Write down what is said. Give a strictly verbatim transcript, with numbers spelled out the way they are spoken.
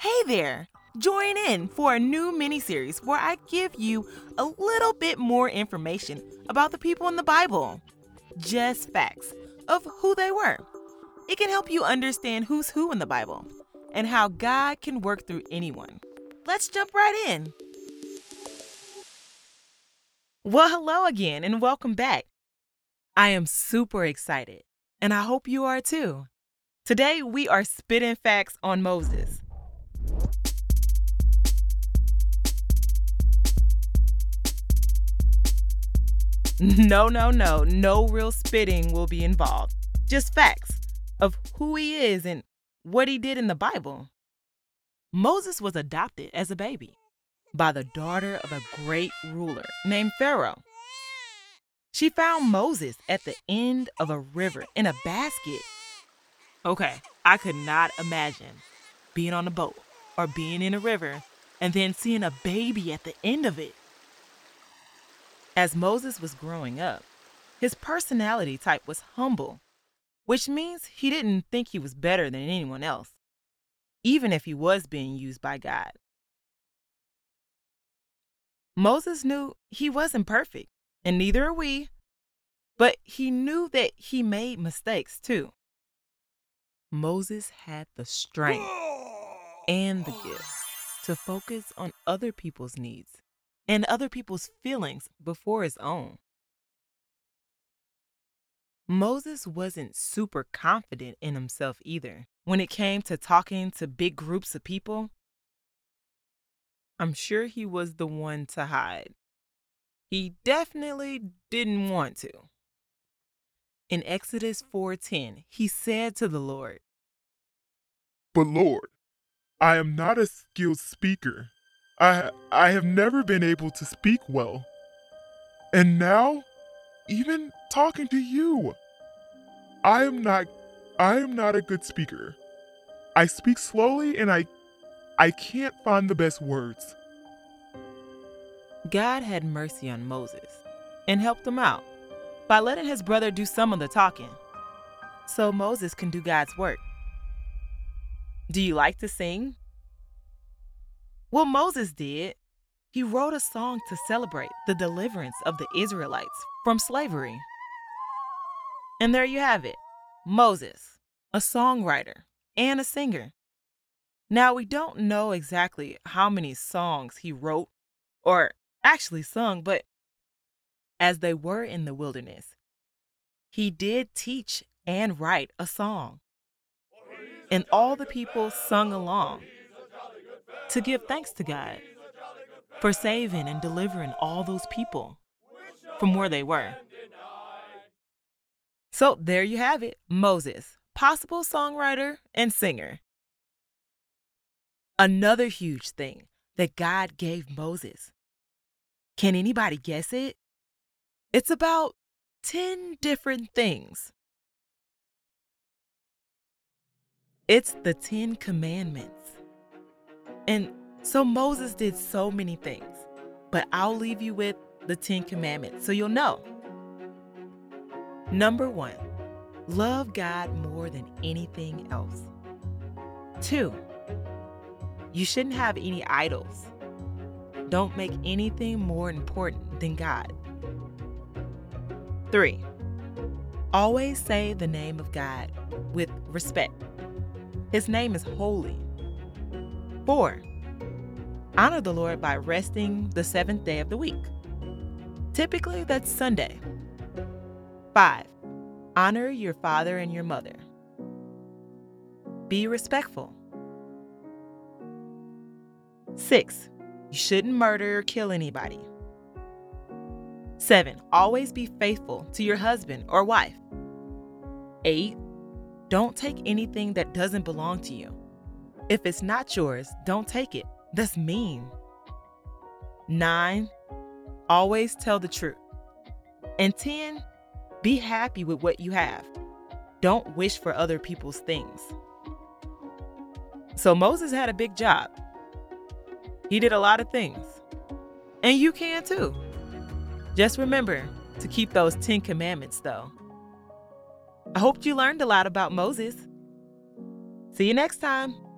Hey there! Join in for a new mini-series where I give you a little bit more information about the people in the Bible. Just facts of who they were. It can help you understand who's who in the Bible and how God can work through anyone. Let's jump right in. Well, hello again and welcome back. I am super excited, and I hope you are too. Today, we are spitting facts on Moses. No, no, no, no real spitting will be involved. Just facts of who he is and what he did in the Bible. Moses was adopted as a baby by the daughter of a great ruler named Pharaoh. She found Moses at the end of a river in a basket. Okay, I could not imagine being on a boat or being in a river and then seeing a baby at the end of it. As Moses was growing up, his personality type was humble, which means he didn't think he was better than anyone else, even if he was being used by God. Moses knew he wasn't perfect, and neither are we, but he knew that he made mistakes too. Moses had the strength and the gift to focus on other people's needs and other people's feelings before his own. Moses wasn't super confident in himself either when it came to talking to big groups of people. I'm sure he was the one to hide. He definitely didn't want to. In Exodus four ten, he said to the Lord, "But Lord, I am not a skilled speaker. I, I have never been able to speak well. And now, even talking to you, I am not I am not a good speaker. I speak slowly and I I can't find the best words." God had mercy on Moses and helped him out by letting his brother do some of the talking, so Moses can do God's work. Do you like to sing? Well, Moses did. He wrote a song to celebrate the deliverance of the Israelites from slavery. And there you have it, Moses, a songwriter and a singer. Now, we don't know exactly how many songs he wrote or actually sung, but as they were in the wilderness, he did teach and write a song. And all the people sung along to give thanks to God for saving and delivering all those people from where they were. So there you have it, Moses, possible songwriter and singer. Another huge thing that God gave Moses. Can anybody guess it? It's about ten different things. It's the Ten Commandments. And so Moses did so many things, but I'll leave you with the Ten Commandments so you'll know. Number one, love God more than anything else. Two, you shouldn't have any idols. Don't make anything more important than God. Three, always say the name of God with respect. His name is holy. Four, honor the Lord by resting the seventh day of the week. Typically, that's Sunday. Five, honor your father and your mother. Be respectful. Six, you shouldn't murder or kill anybody. Seven, always be faithful to your husband or wife. Eight, don't take anything that doesn't belong to you. If it's not yours, don't take it. That's mean. Nine, always tell the truth. And ten, be happy with what you have. Don't wish for other people's things. So Moses had a big job. He did a lot of things. And you can too. Just remember to keep those Ten Commandments though. I hope you learned a lot about Moses. See you next time.